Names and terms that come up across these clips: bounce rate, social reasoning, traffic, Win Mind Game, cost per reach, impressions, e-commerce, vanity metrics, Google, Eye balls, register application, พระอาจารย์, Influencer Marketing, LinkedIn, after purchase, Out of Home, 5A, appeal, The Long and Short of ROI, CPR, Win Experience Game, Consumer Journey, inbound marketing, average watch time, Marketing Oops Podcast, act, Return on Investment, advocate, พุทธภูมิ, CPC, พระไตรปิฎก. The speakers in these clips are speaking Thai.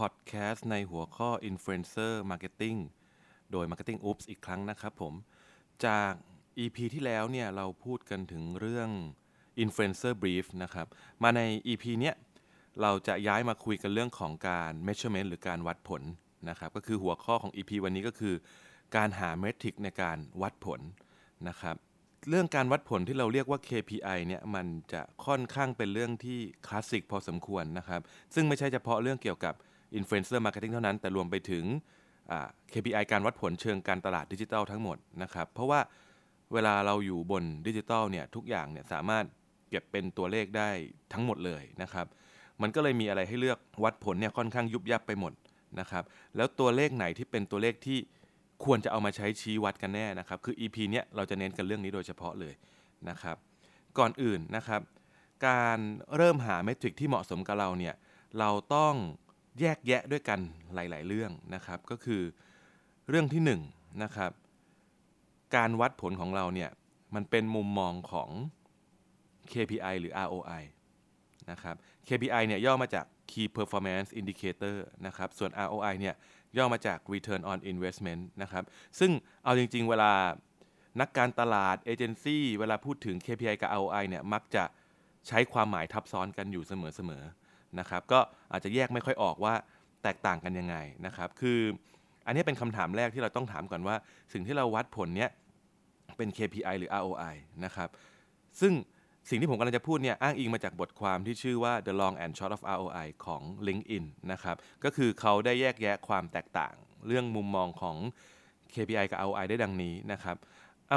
พอดแคสต์ในหัวข้อ Influencer Marketing โดย Marketing Oops อีกครั้งนะครับผมจาก EP ที่แล้วเนี่ยเราพูดกันถึงเรื่อง Influencer Brief นะครับมาใน EP เนี้ยเราจะย้ายมาคุยกันเรื่องของการ measurement หรือการวัดผลนะครับก็คือหัวข้อของ EP วันนี้ก็คือการหาเมทริกในการวัดผลนะครับเรื่องการวัดผลที่เราเรียกว่า KPI เนี่ยมันจะค่อนข้างเป็นเรื่องที่คลาสสิกพอสมควรนะครับซึ่งไม่ใช่เฉพาะเรื่องเกี่ยวกับ Influencer Marketing เท่านั้นแต่รวมไปถึงKPI การวัดผลเชิงการตลาดดิจิทัลทั้งหมดนะครับเพราะว่าเวลาเราอยู่บนดิจิทัลเนี่ยทุกอย่างเนี่ยสามารถเก็บเป็นตัวเลขได้ทั้งหมดเลยนะครับมันก็เลยมีอะไรให้เลือกวัดผลเนี่ยค่อนข้างยุบยับไปหมดนะครับแล้วตัวเลขไหนที่เป็นตัวเลขที่ควรจะเอามาใช้ชี้วัดกันแน่นะครับคือ EP เนี้ยเราจะเน้นกันเรื่องนี้โดยเฉพาะเลยนะครับก่อนอื่นนะครับการเริ่มหาเมทริกที่เหมาะสมกับเราเนี่ยเราต้องแยกแยะด้วยกันหลายๆเรื่องนะครับก็คือเรื่องที่1นะครับการวัดผลของเราเนี่ยมันเป็นมุมมองของ KPI หรือ ROI นะครับ KPI เนี่ยย่อมาจาก Key Performance Indicator นะครับส่วน ROI เนี่ยย่อมาจาก Return on Investment นะครับซึ่งเอาจริงๆเวลานักการตลาดเอเจนซี่เวลาพูดถึง KPI กับ ROI เนี่ยมักจะใช้ความหมายทับซ้อนกันอยู่เสมอๆนะครับก็อาจจะแยกไม่ค่อยออกว่าแตกต่างกันยังไงนะครับคืออันนี้เป็นคำถามแรกที่เราต้องถามก่อนว่าสิ่งที่เราวัดผลเนี้ยเป็น KPI หรือ ROI นะครับซึ่งสิ่งที่ผมกำลังจะพูดเนี่ยอ้างอิงมาจากบทความที่ชื่อว่า The Long and Short of ROI ของ LinkedIn นะครับก็คือเขาได้แยกแยะความแตกต่างเรื่องมุมมองของ KPI กับ ROI ได้ดังนี้นะครับ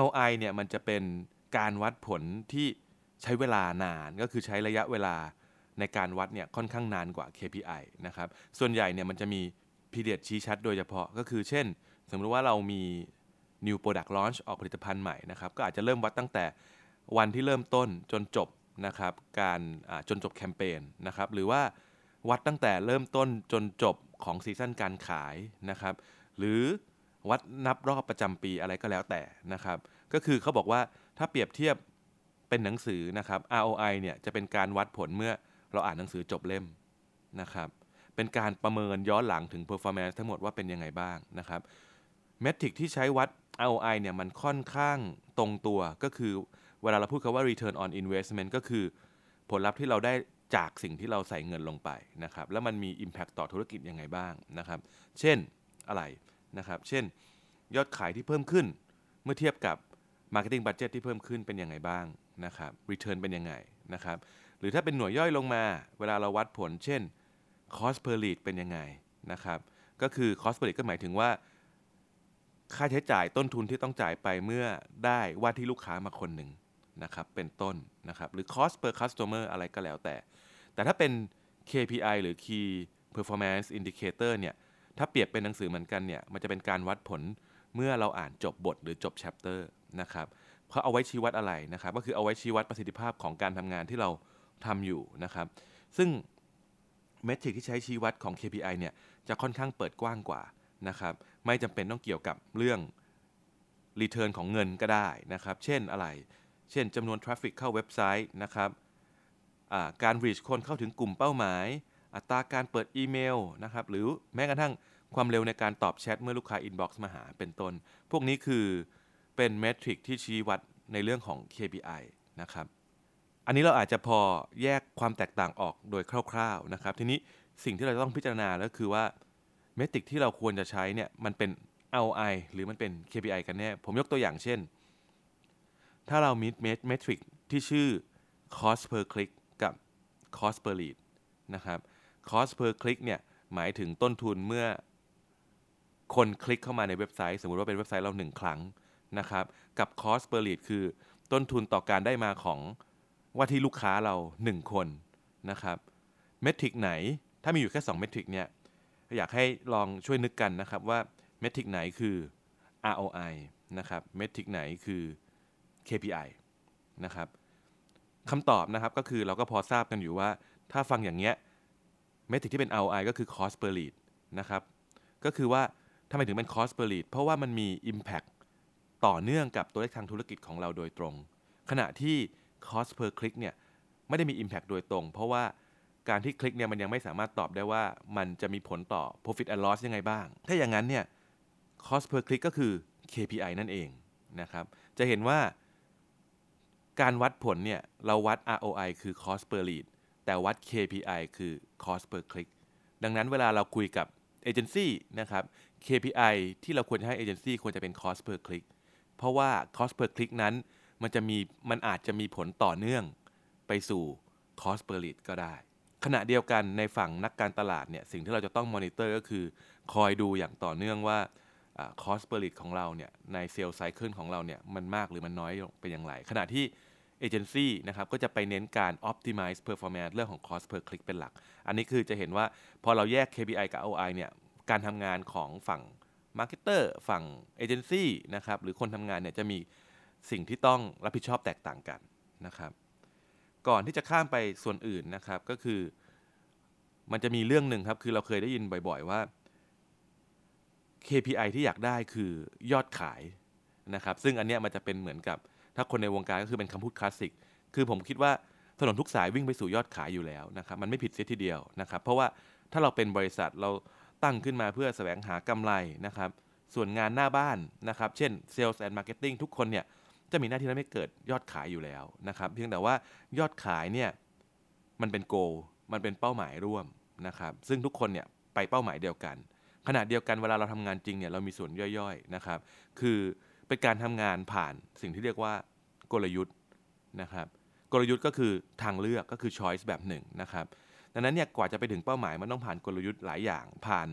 ROI เนี่ยมันจะเป็นการวัดผลที่ใช้เวลานานก็คือใช้ระยะเวลาในการวัดเนี่ยค่อนข้างนานกว่า KPI นะครับส่วนใหญ่เนี่ยมันจะมี period ชี้ชัดโดยเฉพาะก็คือเช่นสมมติว่าเรามี new product launch ออกผลิตภัณฑ์ใหม่นะครับก็อาจจะเริ่มวัดตั้งแต่วันที่เริ่มต้นจนจบนะครับการจนจบแคมเปญนะครับหรือว่าวัดตั้งแต่เริ่มต้นจนจบของซีซั่นการขายนะครับหรือวัดนับรอบประจำปีอะไรก็แล้วแต่นะครับก็คือเขาบอกว่าถ้าเปรียบเทียบเป็นหนังสือนะครับ ROI เนี่ยจะเป็นการวัดผลเมื่อเราอ่านหนังสือจบเล่มนะครับเป็นการประเมินย้อนหลังถึง performance ทั้งหมดว่าเป็นยังไงบ้างนะครับเมทริกที่ใช้วัด ROI เนี่ยมันค่อนข้างตรงตัวก็คือเวลาเราพูดคำว่า return on investment ก็คือผลลัพธ์ที่เราได้จากสิ่งที่เราใส่เงินลงไปนะครับแล้วมันมี impact ต่อธุรกิจยังไงบ้างนะครับเช่นอะไรนะครับเช่นยอดขายที่เพิ่มขึ้นเมื่อเทียบกับ marketing budget ที่เพิ่มขึ้นเป็นยังไงบ้างนะครับ return เป็นยังไงนะครับหรือถ้าเป็นหน่วยย่อยลงมาเวลาเราวัดผลเช่น cost per lead เป็นยังไงนะครับก็คือ cost per lead ก็หมายถึงว่าค่าใช้จ่ายต้นทุนที่ต้องจ่ายไปเมื่อได้ว่าที่ลูกค้ามาคนหนึ่งนะครับเป็นต้นนะครับหรือ cost per customer อะไรก็แล้วแต่ถ้าเป็น KPI หรือ Key Performance Indicator เนี่ยถ้าเปรียบเป็นหนังสือเหมือนกันเนี่ยมันจะเป็นการวัดผลเมื่อเราอ่านจบบทหรือจบ chapter นะครับเขาเอาไว้ชี้วัดอะไรนะครับก็คือเอาไว้ชี้วัดประสิทธิภาพของการทำงานที่เราทำอยู่นะครับซึ่งเมทริกที่ใช้ชี้วัดของ KPI เนี่ยจะค่อนข้างเปิดกว้างกว่านะครับไม่จำเป็นต้องเกี่ยวกับเรื่อง return ของเงินก็ได้นะครับเช่นอะไรเช่นจำนวน traffic เข้าเว็บไซต์นะครับการ reach คนเข้าถึงกลุ่มเป้าหมายอัตราการเปิดอีเมลนะครับหรือแม้กระทั่งความเร็วในการตอบแชทเมื่อลูกค้า inbox มาหาเป็นต้นพวกนี้คือเป็นเมทริกที่ชี้วัดในเรื่องของ KPI นะครับอันนี้เราอาจจะพอแยกความแตกต่างออกโดยคร่าวๆนะครับทีนี้สิ่งที่เราต้องพิจารณาแล้วคือว่าเมทริกที่เราควรจะใช้เนี่ยมันเป็น ROI หรือมันเป็น KPI กันแน่ผมยกตัวอย่างเช่นถ้าเรามีเมทริกที่ชื่อ cost per click กับ cost per lead นะครับ cost per click เนี่ยหมายถึงต้นทุนเมื่อคนคลิกเข้ามาในเว็บไซต์สมมุติว่าเป็นเว็บไซต์เรา1ครั้งนะครับกับ cost per lead คือต้นทุนต่อการได้มาของว่าที่ลูกค้าเรา1คนนะครับเมทริกไหนถ้ามีอยู่แค่2เมทริกเนี่ย อยากให้ลองช่วยนึกกันนะครับว่าเมทริกไหนคือ ROI นะครับเมทริกไหนคือ KPI นะครับคำตอบนะครับก็คือเราก็พอทราบกันอยู่ว่าถ้าฟังอย่างเงี้ยเมทริกที่เป็น ROI ก็คือ cost per lead นะครับก็คือว่าทำไมถึงเป็น cost per lead เพราะว่ามันมี impact ต่อเนื่องกับตัวเลขทางธุรกิจของเราโดยตรงขณะที่ cost per click เนี่ยไม่ได้มี impact โดยตรงเพราะว่าการที่คลิกเนี่ยมันยังไม่สามารถตอบได้ว่ามันจะมีผลต่อ profit and loss ยังไงบ้างถ้าอย่างนั้นเนี่ย cost per click ก็คือ KPI นั่นเองนะครับจะเห็นว่าการวัดผลเนี่ยเราวัด ROI คือ cost per lead แต่วัด KPI คือ cost per click ดังนั้นเวลาเราคุยกับเอเจนซี่นะครับ KPI ที่เราควรจะให้เอเจนซี่ควรจะเป็น cost per click เพราะว่า cost per click นั้นมันอาจจะมีผลต่อเนื่องไปสู่ cost per lead ก็ได้ขณะเดียวกันในฝั่งนักการตลาดเนี่ยสิ่งที่เราจะต้องมอนิเตอร์ก็คือคอยดูอย่างต่อเนื่องว่า cost per lead ของเราเนี่ยใน sales cycle ของเราเนี่ยมันมากหรือมันน้อยเป็นอย่างไรขณะที่เอเจนซี่นะครับก็จะไปเน้นการ optimize performance เรื่องของ cost per click เป็นหลักอันนี้คือจะเห็นว่าพอเราแยก KPI กับ ROI เนี่ยการทำงานของฝั่ง marketer ฝั่งเอเจนซี่นะครับหรือคนทำงานเนี่ยจะมีสิ่งที่ต้องรับผิดชอบแตกต่างกันนะครับก่อนที่จะข้ามไปส่วนอื่นนะครับก็คือมันจะมีเรื่องหนึ่งครับคือเราเคยได้ยินบ่อยๆว่า KPI ที่อยากได้คือยอดขายนะครับซึ่งอันเนี้ยมันจะเป็นเหมือนกับถ้าคนในวงการก็คือเป็นคำพูดคลาสสิกคือผมคิดว่าถนนทุกสายวิ่งไปสู่ยอดขายอยู่แล้วนะครับมันไม่ผิดเสียทีเดียวนะครับเพราะว่าถ้าเราเป็นบริษัทเราตั้งขึ้นมาเพื่อแสวงหากำไรนะครับส่วนงานหน้าบ้านนะครับเช่น Sales and Marketing ทุกคนเนี่ยจะมีหน้าที่ทำให้เกิดยอดขายอยู่แล้วนะครับเพียงแต่ว่ายอดขายเนี่ยมันเป็นโกลมันเป็นเป้าหมายร่วมนะครับซึ่งทุกคนเนี่ยไปเป้าหมายเดียวกันขณะเดียวกันเวลาเราทำงานจริงเนี่ยเรามีส่วนย่อยๆนะครับคือเป็นการทำงานผ่านสิ่งที่เรียกว่ากลยุทธ์นะครับกลยุทธ์ก็คือทางเลือกก็คือ choice แบบหนึ่งนะครับดังนั้นเนี่ยกว่าจะไปถึงเป้าหมายมันต้องผ่านกลยุทธ์หลายอย่างผ่าน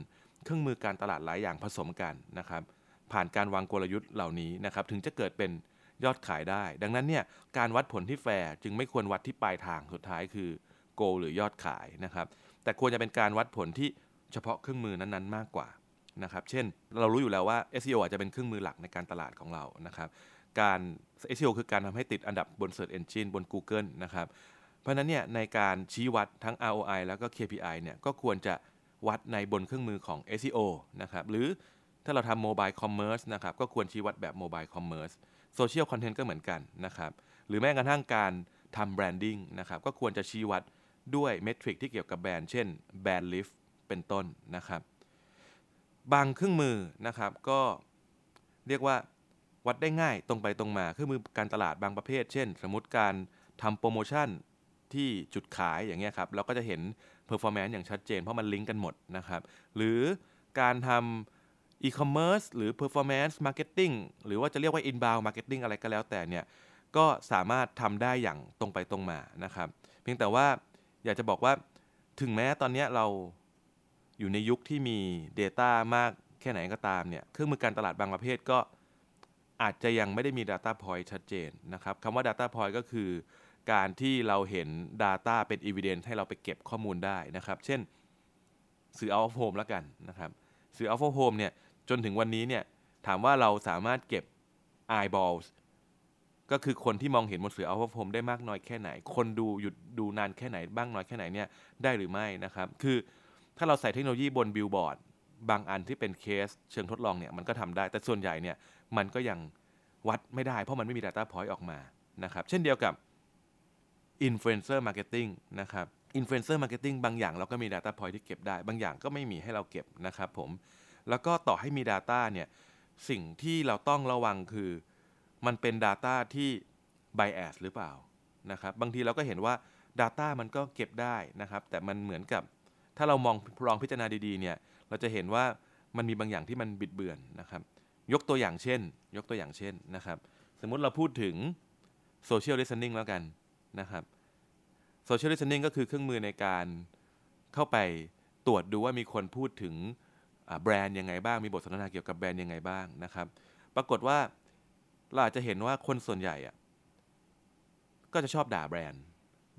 เครื่องมือการตลาดหลายอย่างผสมกันนะครับผ่านการวางกลยุทธ์เหล่านี้นะครับถึงจะเกิดเป็นยอดขายได้ดังนั้นเนี่ยการวัดผลที่แฟร์จึงไม่ควรวัดที่ปลายทางสุดท้ายคือโกลหรือยอดขายนะครับแต่ควรจะเป็นการวัดผลที่เฉพาะเครื่องมือนั้นๆมากกว่านะครับเช่นเรารู้อยู่แล้วว่า SEO อาจจะเป็นเครื่องมือหลักในการตลาดของเรานะครับการ SEO คือการทำให้ติดอันดับบน Search Engine บน Google นะครับเพราะนั้นเนี่ยในการชี้วัดทั้ง ROI แล้วก็ KPI เนี่ยก็ควรจะวัดในบนเครื่องมือของ SEO นะครับหรือถ้าเราทำ Mobile Commerce นะครับก็ควรชี้วัดแบบ Mobile Commerceโซเชียลคอนเทนต์ก็เหมือนกันนะครับหรือแม้กระทั่งการทำแบรนดิ้งนะครับก็ควรจะชี้วัดด้วยเมทริกที่เกี่ยวกับแบรนด์เช่นแบรนด์ลิฟต์เป็นต้นนะครับบางเครื่องมือนะครับก็เรียกว่าวัดได้ง่ายตรงไปตรงมาเครื่องมือการตลาดบางประเภทเช่นสมมุติการทำโปรโมชั่นที่จุดขายอย่างเงี้ยครับเราก็จะเห็นเพอร์ฟอร์แมนซ์อย่างชัดเจนเพราะมันลิงก์กันหมดนะครับหรือการทำe-commerce หรือ performance marketing หรือว่าจะเรียกว่า inbound marketing อะไรก็แล้วแต่เนี่ยก็สามารถทำได้อย่างตรงไปตรงมานะครับเพียงแต่ว่าอยากจะบอกว่าถึงแม้ตอนนี้เราอยู่ในยุคที่มี data มากแค่ไหนก็ตามเนี่ยเครื่องมือการตลาดบางประเภทก็อาจจะยังไม่ได้มี data point ชัดเจนนะครับคำว่า data point ก็คือการที่เราเห็น data เป็น evidence ให้เราไปเก็บข้อมูลได้นะครับเช่นสื่อ Out of Home ละกันนะครับสื่อ Out of Home เนี่ยจนถึงวันนี้เนี่ยถามว่าเราสามารถเก็บ Eye balls ก็คือคนที่มองเห็นบนสื่อ Out of Home ได้มากน้อยแค่ไหนคนดูหยุดดูนานแค่ไหนบ้างน้อยแค่ไหนเนี่ยได้หรือไม่นะครับคือถ้าเราใส่เทคโนโลยีบนบิลบอร์ดบางอันที่เป็นเคสเชิงทดลองเนี่ยมันก็ทำได้แต่ส่วนใหญ่เนี่ยมันก็ยังวัดไม่ได้เพราะมันไม่มี data point ออกมานะครับเช่นเดียวกับ Influencer Marketing นะครับ Influencer Marketing บางอย่างเราก็มี data point ที่เก็บได้บางอย่างก็ไม่มีให้เราเก็บนะครับผมแล้วก็ต่อให้มี data เนี่ยสิ่งที่เราต้องระวังคือมันเป็น data ที่ bias หรือเปล่านะครับบางทีเราก็เห็นว่า data มันก็เก็บได้นะครับแต่มันเหมือนกับถ้าเราลองพิจารณาดีๆเนี่ยเราจะเห็นว่ามันมีบางอย่างที่มันบิดเบือนนะครับยกตัวอย่างเช่นนะครับสมมุติเราพูดถึง social reasoning แล้วกันนะครับ social reasoning ก็คือเครื่องมือในการเข้าไปตรวจดูว่ามีคนพูดถึงแบรนด์ยังไงบ้างมีบทสนทนาเกี่ยวกับแบรนด์ยังไงบ้างนะครับปรากฏว่าเราอาจจะเห็นว่าคนส่วนใหญ่ก็จะชอบด่าแบรนด์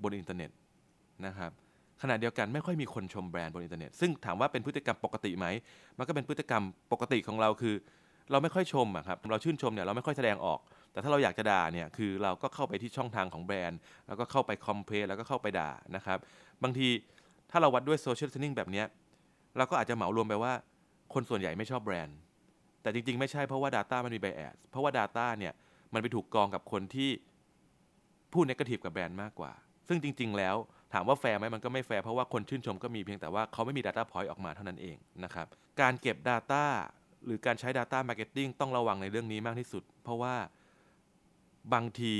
บนอินเทอร์เน็ตนะครับข ขณะเดียวกันไม่ค่อยมีคนชมแบรนด์บนอินเทอร์เน็ตซึ่งถามว่าเป็นพฤติกรรมปกติไหมมันก็เป็นพฤติกรรมปกติของเราคือเราไม่ค่อยชมครับเราชื่นชมเนี่ยเราไม่ค่อยแสดงออกแต่ถ้าเราอยากจะด่าเนี่ยคือเราก็เข้าไปที่ช่องทางของแบรนด์แล้วก็เข้าไปคอมเพลนแล้วก็เข้าไปด่านะครับบางทีถ้าเราวัดด้วยโซเชียลรีซนิ่งแบบนี้เราก็อาจจะเหมารวมไปว่าคนส่วนใหญ่ไม่ชอบแบรนด์แต่จริงๆไม่ใช่เพราะว่า data มันมี bias เพราะว่า data เนี่ยมันไปถูกกองกับคนที่พูดเนกาทีฟกับแบรนด์มากกว่าซึ่งจริงๆแล้วถามว่าแฟร์ไหมมันก็ไม่แฟร์เพราะว่าคนชื่นชมก็มีเพียงแต่ว่าเขาไม่มี data point ออกมาเท่านั้นเองนะครับการเก็บ data หรือการใช้ data marketing ต้องระวังในเรื่องนี้มากที่สุดเพราะว่าบางที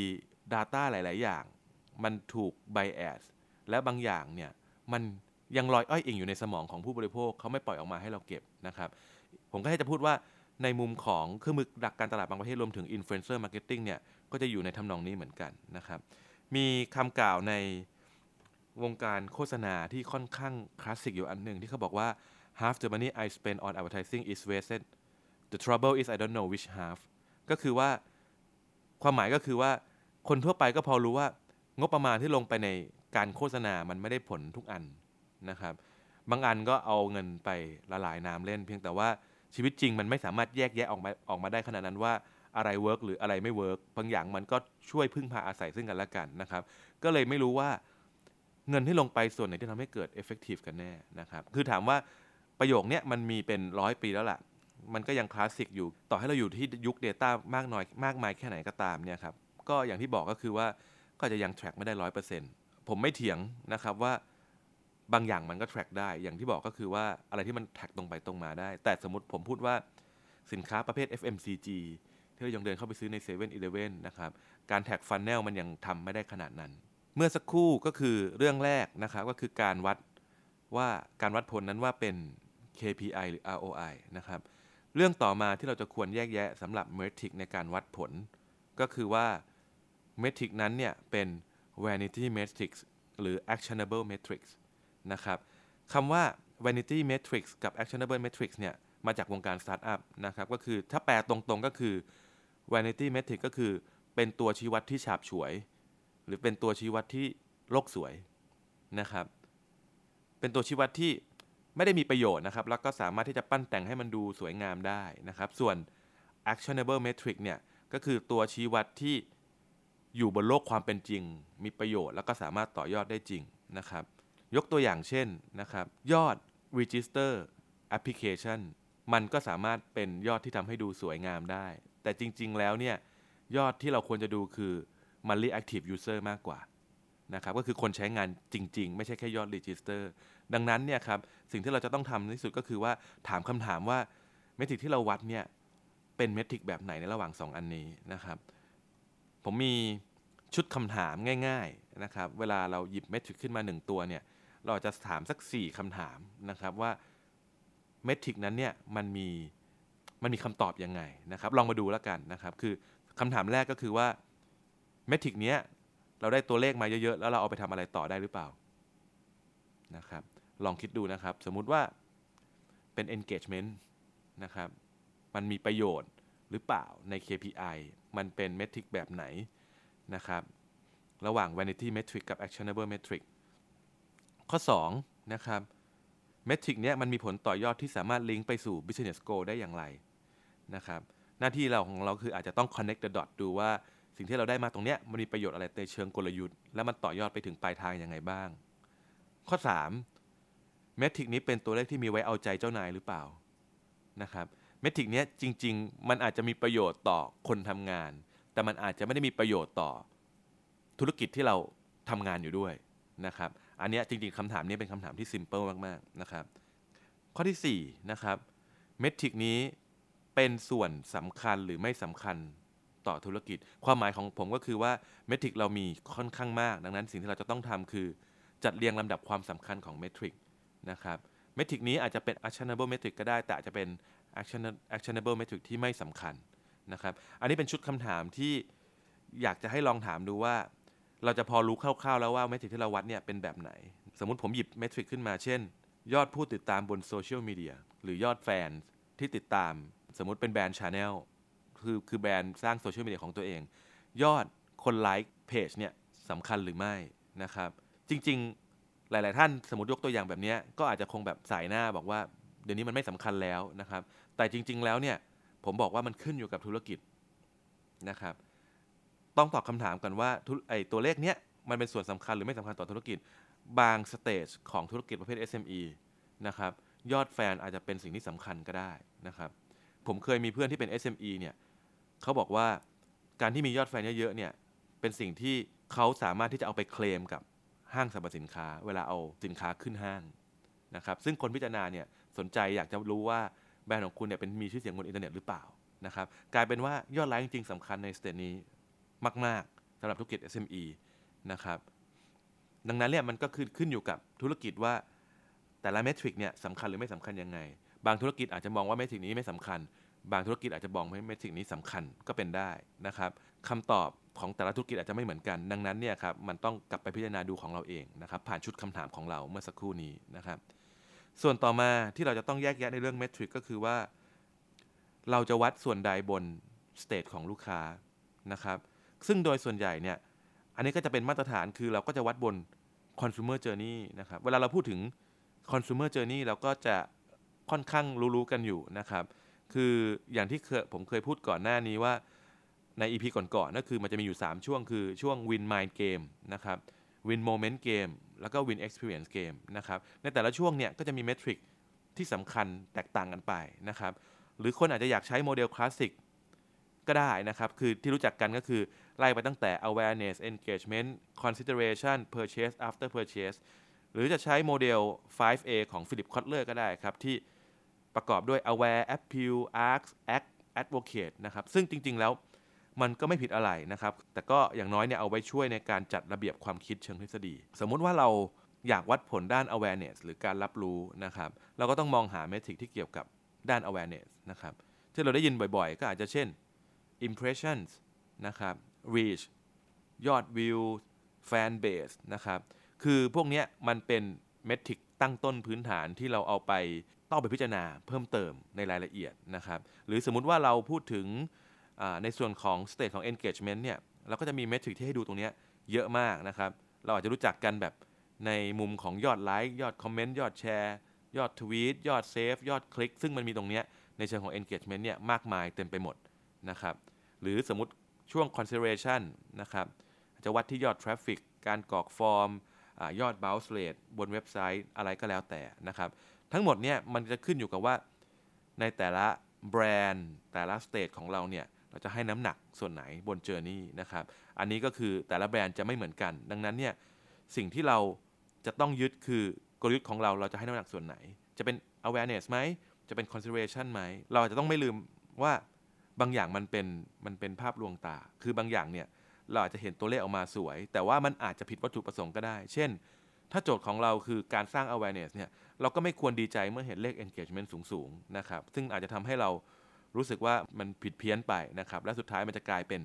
data หลายๆอย่างมันถูก bias และบางอย่างเนี่ยมันยังลอยอ้อยเองอยู่ในสมองของผู้บริโภคเขาไม่ปล่อยออกมาให้เราเก็บนะครับผมก็แค่จะพูดว่าในมุมของเครื่องมือหลักการตลาดบางประเทศรวมถึง Influencer Marketing เนี่ยก็จะอยู่ในทำนองนี้เหมือนกันนะครับมีคำกล่าวในวงการโฆษณาที่ค่อนข้างคลาสสิกอยู่อันหนึ่งที่เขาบอกว่า half the money I spend on advertising is wasted the trouble is I don't know which half ก็คือว่าความหมายก็คือว่าคนทั่วไปก็พอรู้ว่างบประมาณที่ลงไปในการโฆษณามันไม่ได้ผลทุกอันนะครับบางอันก็เอาเงินไปละลายน้ำเล่นเพียงแต่ว่าชีวิตจริงมันไม่สามารถแยกแยะออกมาได้ขนาดนั้นว่าอะไรเวิร์กหรืออะไรไม่เวิร์กบางอย่างมันก็ช่วยพึ่งพาอาศัยซึ่งกันและกันนะครับก็เลยไม่รู้ว่าเงินที่ลงไปส่วนไหนที่ทำให้เกิด effective กันแน่นะครับคือถามว่าประโยคนี้มันมีเป็น100 ปีแล้วล่ะมันก็ยังคลาสสิกอยู่ต่อให้เราอยู่ที่ยุค data มากน้อยมากมายแค่ไหนก็ตามเนี่ยครับก็อย่างที่บอกก็คือว่าก็จะยัง track ไม่ได้ 100% ผมไม่เถียงนะครับว่าบางอย่างมันก็ track ได้อย่างที่บอกก็คือว่าอะไรที่มัน track ตรงไปตรงมาได้แต่สมมติผมพูดว่าสินค้าประเภท FMCG ที่เรายังเดินเข้าไปซื้อใน 7-Eleven นะครับการ track funnel มันยังทำไม่ได้ขนาดนั้นเมื่อสักครู่ก็คือเรื่องแรกนะครับก็คือการวัดว่าการวัดผลนั้นว่าเป็น KPI หรือ ROI นะครับเรื่องต่อมาที่เราจะควรแยกแยะสำหรับ metric ในการวัดผลก็คือว่า metric นั้นเนี่ยเป็น vanity metrics หรือ actionable metricsนะครับคำว่า vanity metrics กับ actionable metrics เนี่ยมาจากวงการสตาร์ทอัพนะครับก็คือถ้าแปลตรงๆก็คือ vanity metric ก็คือเป็นตัวชี้วัดที่ฉาบฉวยหรือเป็นตัวชี้วัดที่โลกสวยนะครับเป็นตัวชี้วัดที่ไม่ได้มีประโยชน์นะครับแล้วก็สามารถที่จะปั้นแต่งให้มันดูสวยงามได้นะครับส่วน actionable metric เนี่ยก็คือตัวชี้วัดที่อยู่บนโลกความเป็นจริงมีประโยชน์แล้วก็สามารถต่อยอดได้จริงนะครับยกตัวอย่างเช่นนะครับยอด register application มันก็สามารถเป็นยอดที่ทำให้ดูสวยงามได้แต่จริงๆแล้วเนี่ยยอดที่เราควรจะดูคือ monthly active user มากกว่านะครับก็คือคนใช้งานจริงๆไม่ใช่แค่ยอด register ดังนั้นเนี่ยครับสิ่งที่เราจะต้องทำที่สุดก็คือว่าถามคำถามว่าเมทริกที่เราวัดเนี่ยเป็นเมทริกแบบไหนในระหว่าง2 อันนี้นะครับผมมีชุดคำถามง่ายๆนะครับเวลาเราหยิบเมทริกขึ้นมา1ตัวเนี่ยเราจะถามสัก4คำถามนะครับว่าเมทริกนั้นเนี่ยมันมีคำตอบยังไงนะครับลองมาดูแล้วกันนะครับคือคำถามแรกก็คือว่าเมทริกเนี้ยเราได้ตัวเลขมาเยอะๆแล้วเราเอาไปทำอะไรต่อได้หรือเปล่านะครับลองคิดดูนะครับสมมุติว่าเป็น engagement นะครับมันมีประโยชน์หรือเปล่าใน KPI มันเป็นเมทริกแบบไหนนะครับระหว่าง vanity metric กับ actionable metricข้อ2นะครับเมทริกเนี้ยมันมีผลต่อยอดที่สามารถลิงก์ไปสู่ business goal ได้อย่างไรนะครับหน้าที่เราของเราคืออาจจะต้อง connect the dot ดูว่าสิ่งที่เราได้มาตรงเนี้ยมันมีประโยชน์อะไรในเชิงกลยุทธ์และมันต่อยอดไปถึงปลายทางยังไงบ้างข้อ3เมทริกนี้เป็นตัวเลขที่มีไว้เอาใจเจ้านายหรือเปล่านะครับเมทริกเนี้ยจริงๆมันอาจจะมีประโยชน์ต่อคนทำงานแต่มันอาจจะไม่ได้มีประโยชน์ต่อธุรกิจที่เราทำงานอยู่ด้วยนะครับอันนี้จริงๆคำถามนี้เป็นคำถามที่ซิมเปิลมากๆนะครับข้อที่4นะครับเมทริกนี้เป็นส่วนสำคัญหรือไม่สำคัญต่อธุรกิจความหมายของผมก็คือว่าเมทริกเรามีค่อนข้างมากดังนั้นสิ่งที่เราจะต้องทำคือจัดเรียงลำดับความสำคัญของเมทริกนะครับเมทริกนี้อาจจะเป็น actionable metric ก็ได้แต่อาจจะเป็น actionable metric ที่ไม่สำคัญนะครับอันนี้เป็นชุดคำถามที่อยากจะให้ลองถามดูว่าเราจะพอรู้คร่าวๆแล้วว่าเมทริกที่เราวัดเนี่ยเป็นแบบไหนสมมุติผมหยิบเมทริกขึ้นมาเช่นยอดผู้ติดตามบนโซเชียลมีเดียหรือยอดแฟนที่ติดตามสมมุติเป็นแบรนด์ Channel คือแบรนด์สร้างโซเชียลมีเดียของตัวเองยอดคนไลค์เพจเนี่ยสำคัญหรือไม่นะครับจริงๆ หลายๆท่านสมมติยกตัวอย่างแบบนี้ก็อาจจะคงแบบสายหน้าบอกว่าเดี๋ยวนี้มันไม่สำคัญแล้วนะครับแต่จริงๆแล้วเนี่ยผมบอกว่ามันขึ้นอยู่กับธุรกิจนะครับต้องตอบคำถามกันว่าตัวเลขเนี้ยมันเป็นส่วนสำคัญหรือไม่สำคัญต่อธุรกิจบางสเตจของธุรกิจประเภท SME นะครับยอดแฟนอาจจะเป็นสิ่งที่สำคัญก็ได้นะครับผมเคยมีเพื่อนที่เป็น SME เนี่ยเขาบอกว่าการที่มียอดแฟนเยอะๆเนี่ยเป็นสิ่งที่เขาสามารถที่จะเอาไปเคลมกับห้างสรรพสินค้าเวลาเอาสินค้าขึ้นห้างนะครับซึ่งคนพิจารณาเนี่ยสนใจอยากจะรู้ว่าแบรนด์ของคุณเนี่ยเป็นมีชื่อเสียงบนอินเทอร์เน็ตหรือเปล่านะครับกลายเป็นว่ายอดไลค์จริงๆสำคัญในสเตจนี้มากๆสำหรับธุรกิจ SME นะครับดังนั้นเนี่ยมันก็ขึ้นอยู่กับธุรกิจว่าแต่ละเมทริกเนี่ยสำคัญหรือไม่สำคัญยังไงบางธุรกิจอาจจะมองว่าเมทริกนี้ไม่สำคัญบางธุรกิจอาจจะมองว่าเมทริกนี้สำคัญก็เป็นได้นะครับคำตอบของแต่ละธุรกิจอาจจะไม่เหมือนกันดังนั้นเนี่ยครับมันต้องกลับไปพิจารณาดูของเราเองนะครับผ่านชุดคำถามของเราเมื่อสักครู่นี้นะครับส่วนต่อมาที่เราจะต้องแยกแยะในเรื่องเมทริกก็คือว่าเราจะวัดส่วนใดบนสเตจของลูกค้านะครับซึ่งโดยส่วนใหญ่เนี่ยอันนี้ก็จะเป็นมาตรฐานคือเราก็จะวัดบน Consumer Journey นะครับเวลาเราพูดถึง Consumer Journey เราก็จะค่อนข้างรู้ๆกันอยู่นะครับคืออย่างที่ผมเคยพูดก่อนหน้านี้ว่าใน EP ก่อนๆก็คือมันจะมีอยู่3ช่วงคือช่วง Win Mind Game นะครับ Win Moment Game แล้วก็ Win Experience Game นะครับในแต่ละช่วงเนี่ยก็จะมีเมทริกที่สำคัญแตกต่างกันไปนะครับหรือคนอาจจะอยากใช้โมเดลคลาสสิกก็ได้นะครับคือที่รู้จักกันก็คือไล่ไปตั้งแต่ awareness engagement consideration purchase after purchase หรือจะใช้โมเดล 5A ของฟิลิปคอตเลอร์ก็ได้ครับที่ประกอบด้วย aware appeal ask act advocate นะครับซึ่งจริงๆแล้วมันก็ไม่ผิดอะไรนะครับแต่ก็อย่างน้อยเนี่ยเอาไว้ช่วยในการจัดระเบียบความคิดเชิงทฤษฎีสมมุติว่าเราอยากวัดผลด้าน awareness หรือการรับรู้นะครับเราก็ต้องมองหาเมทริกที่เกี่ยวกับด้าน awareness นะครับที่เราได้ยินบ่อยๆก็อาจจะเช่น impressions นะครับ reach ยอดวิว fan base นะครับคือพวกนี้มันเป็นเมทริกตั้งต้นพื้นฐานที่เราเอาไปพิจารณาเพิ่มเติมในรายละเอียดนะครับหรือสมมุติว่าเราพูดถึงในส่วนของ state ของ engagement เนี่ยเราก็จะมีเมทริกที่ให้ดูตรงนี้เยอะมากนะครับเราอาจจะรู้จักกันแบบในมุมของยอดไลค์ยอดคอมเมนต์ยอดแชร์ยอดทวีตยอดเซฟยอดคลิกซึ่งมันมีตรงนี้ในเชิงของ engagement เนี่ยมากมายเต็มไปหมดนะครับหรือสมมุติช่วง consideration นะครับจะวัดที่ยอด traffic การกรอกฟอร์มยอด bounce rate บนเว็บไซต์อะไรก็แล้วแต่นะครับทั้งหมดเนี่ยมันจะขึ้นอยู่กับว่าในแต่ละแบรนด์แต่ละสเตจของเราเนี่ยเราจะให้น้ำหนักส่วนไหนบน journey นะครับอันนี้ก็คือแต่ละแบรนด์จะไม่เหมือนกันดังนั้นเนี่ยสิ่งที่เราจะต้องยึดคือกลยุทธ์ของเราจะให้น้ำหนักส่วนไหนจะเป็น awareness ไหมจะเป็น consideration ไหมเราจะต้องไม่ลืมว่าบางอย่างมันเป็นภาพลวงตาคือบางอย่างเนี่ยเราอาจจะเห็นตัวเลขออกมาสวยแต่ว่ามันอาจจะผิดวัตถุประสงค์ก็ได้เช่นถ้าโจทย์ของเราคือการสร้าง awareness เนี่ยเราก็ไม่ควรดีใจเมื่อเห็นเลข engagement สูงๆนะครับซึ่งอาจจะทำให้เรารู้สึกว่ามันผิดเพี้ยนไปนะครับและสุดท้ายมันจะกลายเป็น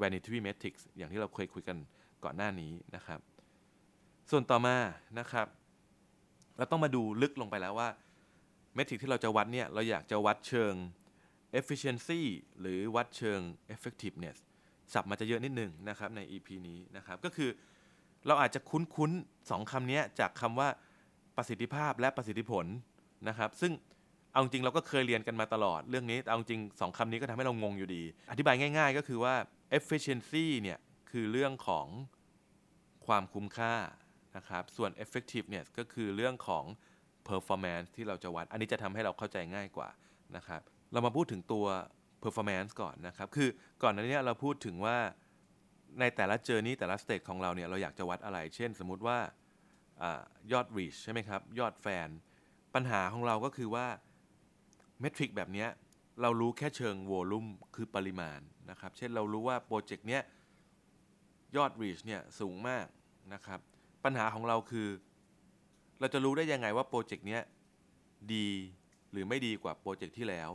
vanity metrics อย่างที่เราเคยคุยกันก่อนหน้านี้นะครับส่วนต่อมานะครับเราต้องมาดูลึกลงไปแล้วว่า metric ที่เราจะวัดเนี่ยเราอยากจะวัดเชิง efficiency หรือวัดเชิง effectiveness ศัพท์มันจะเยอะนิดนึงนะครับใน EP นี้นะครับก็คือเราอาจจะคุ้นๆสองคำนี้จากคำว่าประสิทธิภาพและประสิทธิผลนะครับซึ่งเอาจริงเราก็เคยเรียนกันมาตลอดเรื่องนี้แต่เอาจริงสองคำนี้ก็ทำให้เรางงอยู่ดีอธิบายง่ายๆก็คือว่า efficiency เนี่ยคือเรื่องของความคุ้มค่านะครับส่วน effectiveness ก็คือเรื่องของ performance ที่เราจะวัดอันนี้จะทำให้เราเข้าใจง่ายกว่านะครับเรามาพูดถึงตัว performance ก่อนนะครับคือก่อนหน้านี้เราพูดถึงว่าในแต่ละ journey แต่ละ stage ของเราเนี่ยเราอยากจะวัดอะไรเช่นสมมุติว่ายอด reach ใช่ไหมครับยอดแฟนปัญหาของเราก็คือว่าเมทริกแบบนี้เรารู้แค่เชิง volume คือปริมาณนะครับเช่นเรารู้ว่าโปรเจกต์เนี้ยยอด reach เนี่ยสูงมากนะครับปัญหาของเราคือเราจะรู้ได้ยังไงว่าโปรเจกต์เนี้ยดีหรือไม่ดีกว่าโปรเจกต์ที่แล้ว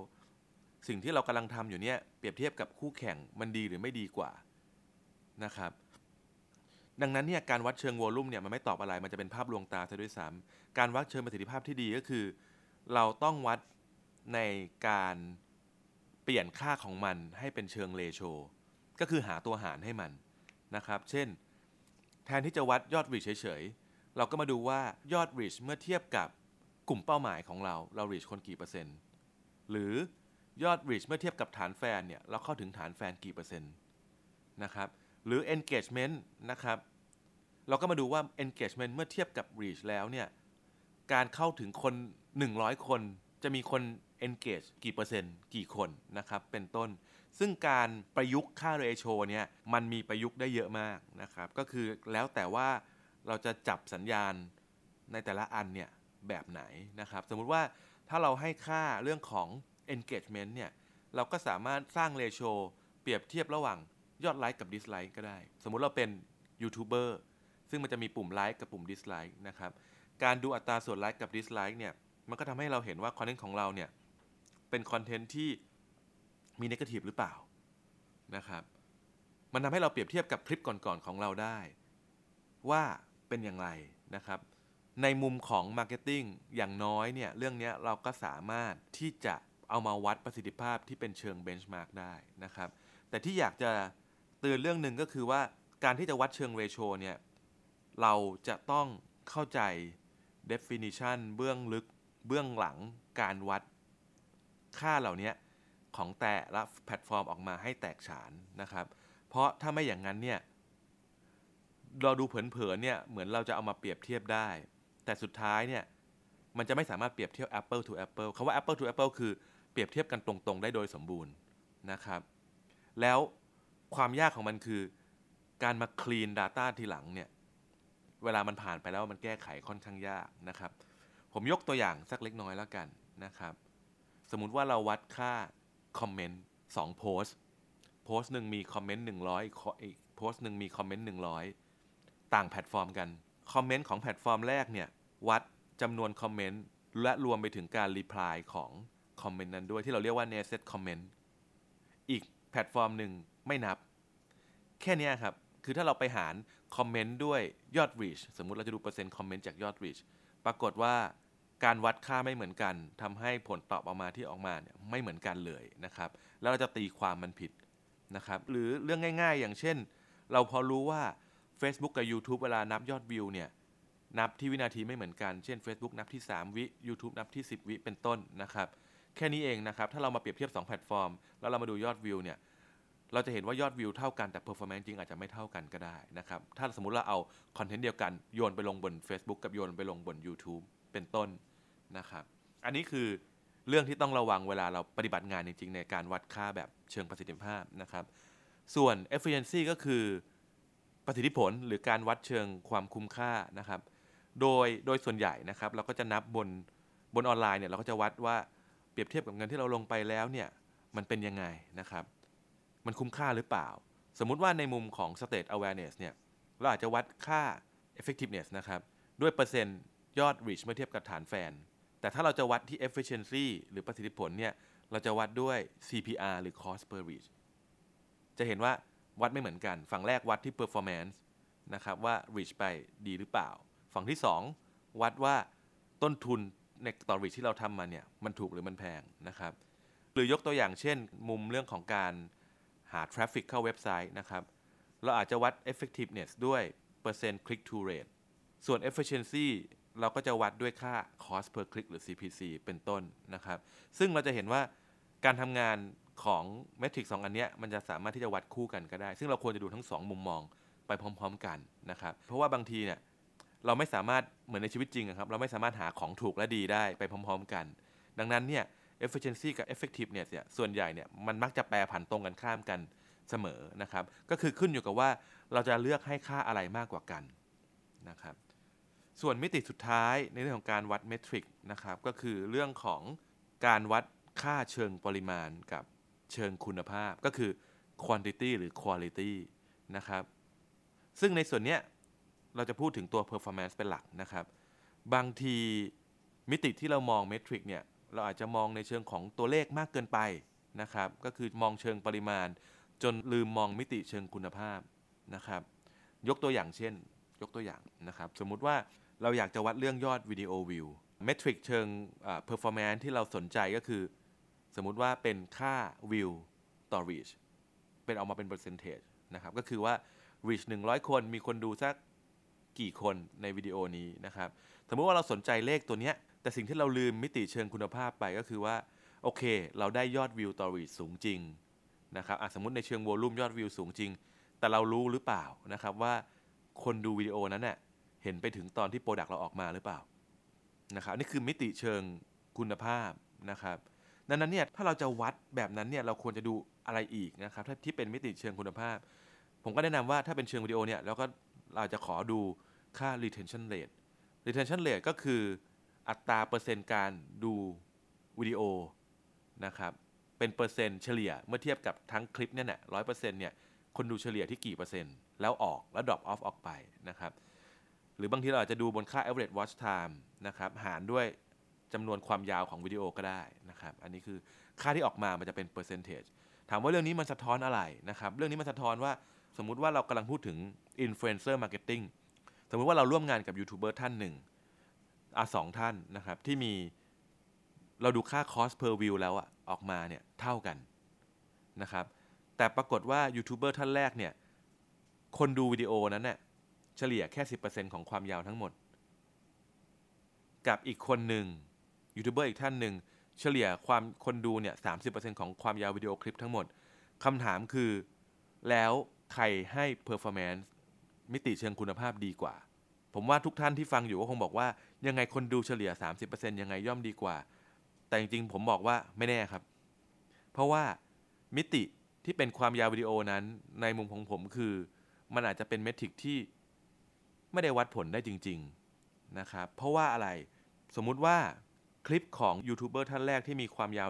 สิ่งที่เรากำลังทำอยู่เนี่ยเปรียบเทียบกับคู่แข่งมันดีหรือไม่ดีกว่านะครับดังนั้นเนี่ยการวัดเชิงวอลลุ่มเนี่ยมันไม่ตอบอะไรมันจะเป็นภาพลวงตาซะด้วยซ้ำการวัดเชิงประสิทธิภาพที่ดีก็คือเราต้องวัดในการเปลี่ยนค่าของมันให้เป็นเชิงเรโชก็คือหาตัวหารให้มันนะครับเช่นแทนที่จะวัดยอดรีชเฉยๆ เราก็มาดูว่ายอด reach เมื่อเทียบกับกลุ่มเป้าหมายของเราเรา reach คนกี่เปอร์เซ็นต์หรือยอด reach เมื่อเทียบกับฐานแฟนเนี่ยเราเข้าถึงฐานแฟนกี่เปอร์เซ็นต์นะครับหรือ engagement นะครับเราก็มาดูว่า engagement เมื่อเทียบกับ reach แล้วเนี่ยการเข้าถึงคน100คนจะมีคน engage กี่เปอร์เซ็นต์กี่คนนะครับเป็นต้นซึ่งการประยุกต์ค่า ratio เนี่ยมันมีประยุกต์ได้เยอะมากนะครับก็คือแล้วแต่ว่าเราจะจับสัญญาณในแต่ละอันเนี่ยแบบไหนนะครับสมมุติว่าถ้าเราให้ค่าเรื่องของ engagement เนี่ยเราก็สามารถสร้าง ratio เปรียบเทียบระหว่างยอดไลค์กับดิสไลค์ก็ได้สมมุติเราเป็นยูทูบเบอร์ซึ่งมันจะมีปุ่มไลค์กับปุ่มดิสไลค์นะครับการดูอัตราส่วนไลค์กับดิสไลค์เนี่ยมันก็ทำให้เราเห็นว่าคอนเทนต์ของเราเนี่ยเป็นคอนเทนต์ที่มีเนกาทีฟหรือเปล่านะครับมันทำให้เราเปรียบเทียบกับคลิปก่อนๆของเราได้ว่าเป็นอย่างไรนะครับในมุมของ Marketing อย่างน้อยเนี่ยเรื่องนี้เราก็สามารถที่จะเอามาวัดประสิทธิภาพที่เป็นเชิง Benchmark ได้นะครับแต่ที่อยากจะเตือนเรื่องนึงก็คือว่าการที่จะวัดเชิง Ratio เนี่ยเราจะต้องเข้าใจ definition เบื้องลึกเบื้องหลังการวัดค่าเหล่านี้ของแต่ละแพลตฟอร์มออกมาให้แตกฉานนะครับเพราะถ้าไม่อย่างนั้นเนี่ยเราดูเผินๆเนี่ยเหมือนเราจะเอามาเปรียบเทียบได้แต่สุดท้ายเนี่ยมันจะไม่สามารถเปรียบเทียบ Apple to Apple คำว่า Apple to Apple คือเปรียบเทียบกันตรงๆได้โดยสมบูรณ์นะครับแล้วความยากของมันคือการมา clean data ทีหลังเนี่ยเวลามันผ่านไปแล้วมันแก้ไขค่อนข้างยากนะครับผมยกตัวอย่างสักเล็กน้อยแล้วกันนะครับสมมุติว่าเราวัดค่าคอมเมนต์2โพสต์โพสต์นึงมีคอมเมนต์100อีกโพสต์นึงมีคอมเมนต์100ต่างแพลตฟอร์มกันคอมเมนต์ของแพลตฟอร์มแรกเนี่ยวัดจำนวนคอมเมนต์และรวมไปถึงการรีพลายของคอมเมนต์นั้นด้วยที่เราเรียกว่า nested comment อีกแพลตฟอร์มนึงไม่นับแค่นี้ครับคือถ้าเราไปหารคอมเมนต์ด้วยยอด reach สมมุติเราจะดูเปอร์เซ็นต์คอมเมนต์จากยอด reach ปรากฏว่าการวัดค่าไม่เหมือนกันทำให้ผลตอบออกมาที่ออกมาเนี่ยไม่เหมือนกันเลยนะครับแล้วเราจะตีความมันผิดนะครับหรือเรื่องง่ายๆอย่างเช่นเราพอรู้ว่า Facebook กับ YouTube เวลานับยอดวิวเนี่ยนับที่วินาทีไม่เหมือนกันเช่น Facebook นับที่3วิ YouTube นับที่10วิเป็นต้นนะครับแค่นี้เองนะครับถ้าเรามาเปรียบเทียบ2แพลตฟอร์มแล้วเรามาดูยอดวิวเนี่ยเราจะเห็นว่ายอดวิวเท่ากันแต่ performance จริงอาจจะไม่เท่ากันก็ได้นะครับถ้าสมมุติเราเอาคอนเทนต์เดียวกันโยนไปลงบน Facebook กับโยนไปลงบน YouTube เป็นต้นนะครับอันนี้คือเรื่องที่ต้องระวังเวลาเราปฏิบัติงานจริงๆในการวัดค่าแบบเชิงประสิทธิภาพนะครับส่วน efficiency ก็คือประสิทธิผลหรือการวัดเชิงความคุ้มค่านะครับโดยส่วนใหญ่นะครับเราก็จะนับบนออนไลน์เนี่ยเราก็จะวัดว่าเปรียบเทียบกับเงินที่เราลงไปแล้วเนี่ยมันเป็นยังไงนะครับมันคุ้มค่าหรือเปล่าสมมุติว่าในมุมของ state awareness เนี่ยเราอาจจะวัดค่า effectiveness นะครับด้วยเปอร์เซ็นต์ยอด reach เมื่อเทียบกับฐานแฟนแต่ถ้าเราจะวัดที่ efficiency หรือประสิทธิผลเนี่ยเราจะวัดด้วย CPR หรือ cost per reach จะเห็นว่าวัดไม่เหมือนกันฝั่งแรกวัดที่ performance นะครับว่า reach ไปดีหรือเปล่าฝั่งที่2วัดว่าต้นทุนในต่อ reach ที่เราทำมาเนี่ยมันถูกหรือมันแพงนะครับหรือยกตัวอย่างเช่นมุมเรื่องของการหา traffic เข้าเว็บไซต์นะครับเราอาจจะวัด effectiveness ด้วยเปอร์เซ็นต์ click to rate ส่วน efficiency เราก็จะวัดด้วยค่า cost per click หรือ CPC เป็นต้นนะครับซึ่งเราจะเห็นว่าการทำงานของเมทริกซ์2อันเนี้ยมันจะสามารถที่จะวัดคู่กันก็ได้ซึ่งเราควรจะดูทั้ง2มุมมองไปพร้อมๆกันนะครับเพราะว่าบางทีเนี่ยเราไม่สามารถเหมือนในชีวิตจริงครับเราไม่สามารถหาของถูกและดีได้ไปพร้อมๆกันดังนั้นเนี่ยefficiency กับ effectiveness เนี่ยส่วนใหญ่เนี่ยมันมักจะแปรผันตรงกันข้ามกันเสมอนะครับก็คือขึ้นอยู่กับว่าเราจะเลือกให้ค่าอะไรมากกว่ากันนะครับส่วนมิติสุดท้ายในเรื่องของการวัดเมทริกนะครับก็คือเรื่องของการวัดค่าเชิงปริมาณกับเชิงคุณภาพก็คือ quantity หรือ quality นะครับซึ่งในส่วนเนี้ยเราจะพูดถึงตัว performance เป็นหลักนะครับบางทีมิติที่เรามองเมทริกเนี่ยเราอาจจะมองในเชิงของตัวเลขมากเกินไปนะครับก็คือมองเชิงปริมาณจนลืมมองมิติเชิงคุณภาพนะครับยกตัวอย่างนะครับสมมุติว่าเราอยากจะวัดเรื่องยอดวิดีโอวิวเมทริกเชิงperformance ที่เราสนใจก็คือสมมุติว่าเป็นค่าวิวต่อ reach เป็นออกมาเป็น percentage นะครับก็คือว่า reach 100 คนมีคนดูสัก กี่คนในวิดีโอนี้นะครับสมมติว่าเราสนใจเลขตัวเนี้ยแต่สิ่งที่เราลืมมิติเชิงคุณภาพไปก็คือว่าโอเคเราได้ยอดวิวต่อรีชสูงจริงนะครับสมมติในเชิงวอลลุ่มยอดวิวสูงจริงแต่เรารู้หรือเปล่านะครับว่าคนดูวิดีโอนั้นน่ะเห็นไปถึงตอนที่โปรดักต์เราออกมาหรือเปล่านะครับนี่คือมิติเชิงคุณภาพนะครับดังนั้นเนี่ยถ้าเราจะวัดแบบนั้นเนี่ยเราควรจะดูอะไรอีกนะครับถ้าที่เป็นมิติเชิงคุณภาพผมก็แนะนำว่าถ้าเป็นเชิงวิดีโอเนี่ยเราก็เราจะขอดูค่า retention rate retention rate ก็คืออัตราเปอร์เซ็นต์การดูวิดีโอนะครับเป็นเปอร์เซ็นต์เฉลี่ยเมื่อเทียบกับทั้งคลิปเนี่ยน่ะ 100% เนี่ยคนดูเฉลี่ยที่กี่เปอร์เซ็นต์แล้วออกแล้ว drop off ออกไปนะครับหรือบางทีเราอาจจะดูบนค่า average watch time นะครับหารด้วยจำนวนความยาวของวิดีโอก็ได้นะครับอันนี้คือค่าที่ออกมามันจะเป็น percentage ถามว่าเรื่องนี้มันสะท้อนอะไรนะครับเรื่องนี้มันสะท้อนว่าสมมุติว่าเรากำลังพูดถึง Influencer Marketing สมมุติว่าเราร่วมงานกับยูทูบเบอร์ท่านหนึ่ง2ท่านนะครับที่มีเราดูค่า cost per view แล้วอะออกมาเนี่ยเท่ากันนะครับแต่ปรากฏว่ายูทูบเบอร์ท่านแรกเนี่ยคนดูวิดีโอนั้นเนี่ยเฉลี่ยแค่ 10% ของความยาวทั้งหมดกับอีกคนหนึ่งยูทูบเบอร์อีกท่านหนึ่งเฉลี่ยความคนดูเนี่ย 30% ของความยาววิดีโอคลิปทั้งหมดคำถามคือแล้วใครให้ performance มิติเชิงคุณภาพดีกว่าผมว่าทุกท่านที่ฟังอยู่ก็คงบอกว่ายังไงคนดูเฉลี่ย 30% ยังไงย่อมดีกว่าแต่จริงๆผมบอกว่าไม่แน่ครับเพราะว่ามิติที่เป็นความยาววิดีโอนั้นในมุมของผมคือมันอาจจะเป็นเมทริกที่ไม่ได้วัดผลได้จริงๆนะครับเพราะว่าอะไรสมมุติว่าคลิปของยูทูบเบอร์ท่านแรกที่มีความยาว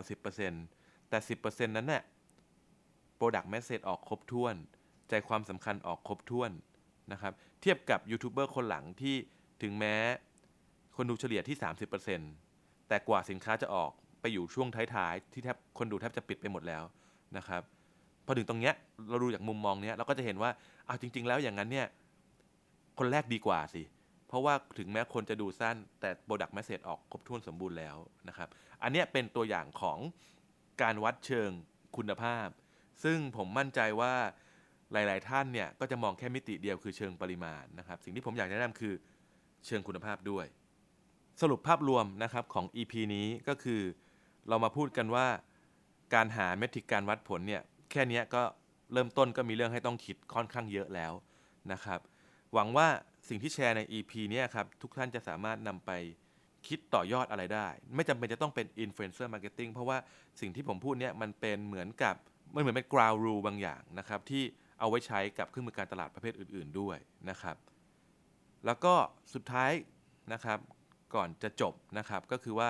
10% แต่ 10% นั้นน่ะ Product Message ออกครบถ้วนใจความสำคัญออกครบถ้วนนะครับเทียบกับยูทูบเบอร์คนหลังที่ถึงแม้คนดูเฉลี่ยที่ 30% แต่กว่าสินค้าจะออกไปอยู่ช่วงท้ายๆที่แทบคนดูแทบจะปิดไปหมดแล้วนะครับพอถึงตรงเนี้ยเราดูจากมุมมองเนี้ยเราก็จะเห็นว่าเอาจริงๆแล้วอย่างนั้นเนี่ยคนแรกดีกว่าสิเพราะว่าถึงแม้คนจะดูสั้นแต่ Product Message ออกครบถ้วนสมบูรณ์แล้วนะครับอันเนี้ยเป็นตัวอย่างของการวัดเชิงคุณภาพซึ่งผมมั่นใจว่าหลายๆท่านเนี่ยก็จะมองแค่มิติเดียวคือเชิงปริมาณนะครับสิ่งที่ผมอยากแนะนำคือเชิงคุณภาพด้วยสรุปภาพรวมนะครับของ EP นี้ก็คือเรามาพูดกันว่าการหาเมทริกการวัดผลเนี่ยแค่นี้ก็เริ่มต้นก็มีเรื่องให้ต้องคิดค่อนข้างเยอะแล้วนะครับหวังว่าสิ่งที่แชร์ใน EP เนี่ยครับทุกท่านจะสามารถนำไปคิดต่อยอดอะไรได้ไม่จำเป็นจะต้องเป็น Influencer Marketing เพราะว่าสิ่งที่ผมพูดเนี่ยมันเป็นเหมือนกับมันเหมือนเป็น ground rule บางอย่างนะครับที่เอาไว้ใช้กับเครื่องมือการตลาดประเภทอื่นๆด้วยนะครับแล้วก็สุดท้ายนะครับก่อนจะจบนะครับก็คือว่า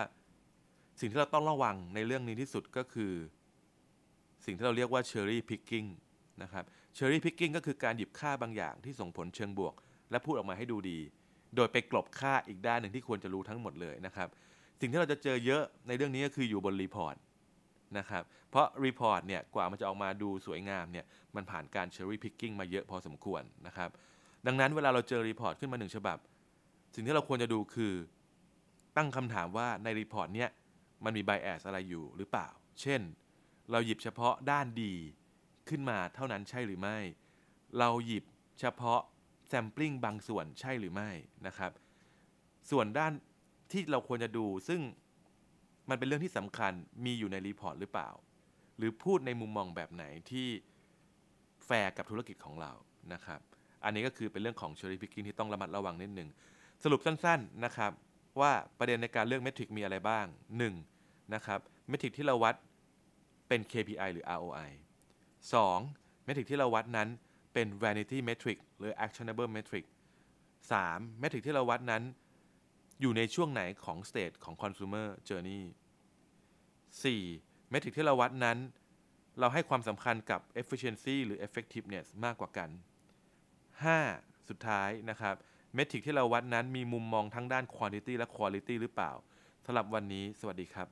สิ่งที่เราต้องระวังในเรื่องนี้ที่สุดก็คือสิ่งที่เราเรียกว่า cherry picking นะครับ cherry picking ก็คือการหยิบค่าบางอย่างที่ส่งผลเชิงบวกและพูดออกมาให้ดูดีโดยไปกลบค่าอีกด้านหนึ่งที่ควรจะรู้ทั้งหมดเลยนะครับสิ่งที่เราจะเจอเยอะในเรื่องนี้ก็คืออยู่บนรีพอร์ตนะครับเพราะรีพอร์ตเนี่ยกว่ามันจะออกมาดูสวยงามเนี่ยมันผ่านการ cherry picking มาเยอะพอสมควรนะครับดังนั้นเวลาเราเจอรีพอร์ตขึ้นมา1ฉบับสิ่งที่เราควรจะดูคือตั้งคำถามว่าในรีพอร์ตเนี่ยมันมี bias อะไรอยู่หรือเปล่าเช่นเราหยิบเฉพาะด้านดีขึ้นมาเท่านั้นใช่หรือไม่เราหยิบเฉพาะ sampling บางส่วนใช่หรือไม่นะครับส่วนด้านที่เราควรจะดูซึ่งมันเป็นเรื่องที่สำคัญมีอยู่ในรีพอร์ตหรือเปล่าหรือพูดในมุมมองแบบไหนที่แฟร์กับธุรกิจของเรานะครับอันนี้ก็คือเป็นเรื่องของ cherry picking ที่ต้องระมัดระวังนิดนึงสรุปสั้นๆนะครับว่าประเด็นในการเลือกเมทริกมีอะไรบ้าง1นะครับเมทริกที่เราวัดเป็น KPI หรือ ROI 2เมทริกที่เราวัดนั้นเป็น vanity metric หรือ actionable metric 3เมทริกที่เราวัดนั้นอยู่ในช่วงไหนของ stage ของ consumer journey 4เมทริกที่เราวัดนั้นเราให้ความสำคัญกับ efficiency หรือ effectiveness มากกว่ากัน5สุดท้ายนะครับเมทริกที่เราวัดนั้นมีมุมมองทั้งด้าน quantity และ quality หรือเปล่าสำหรับวันนี้สวัสดีครับ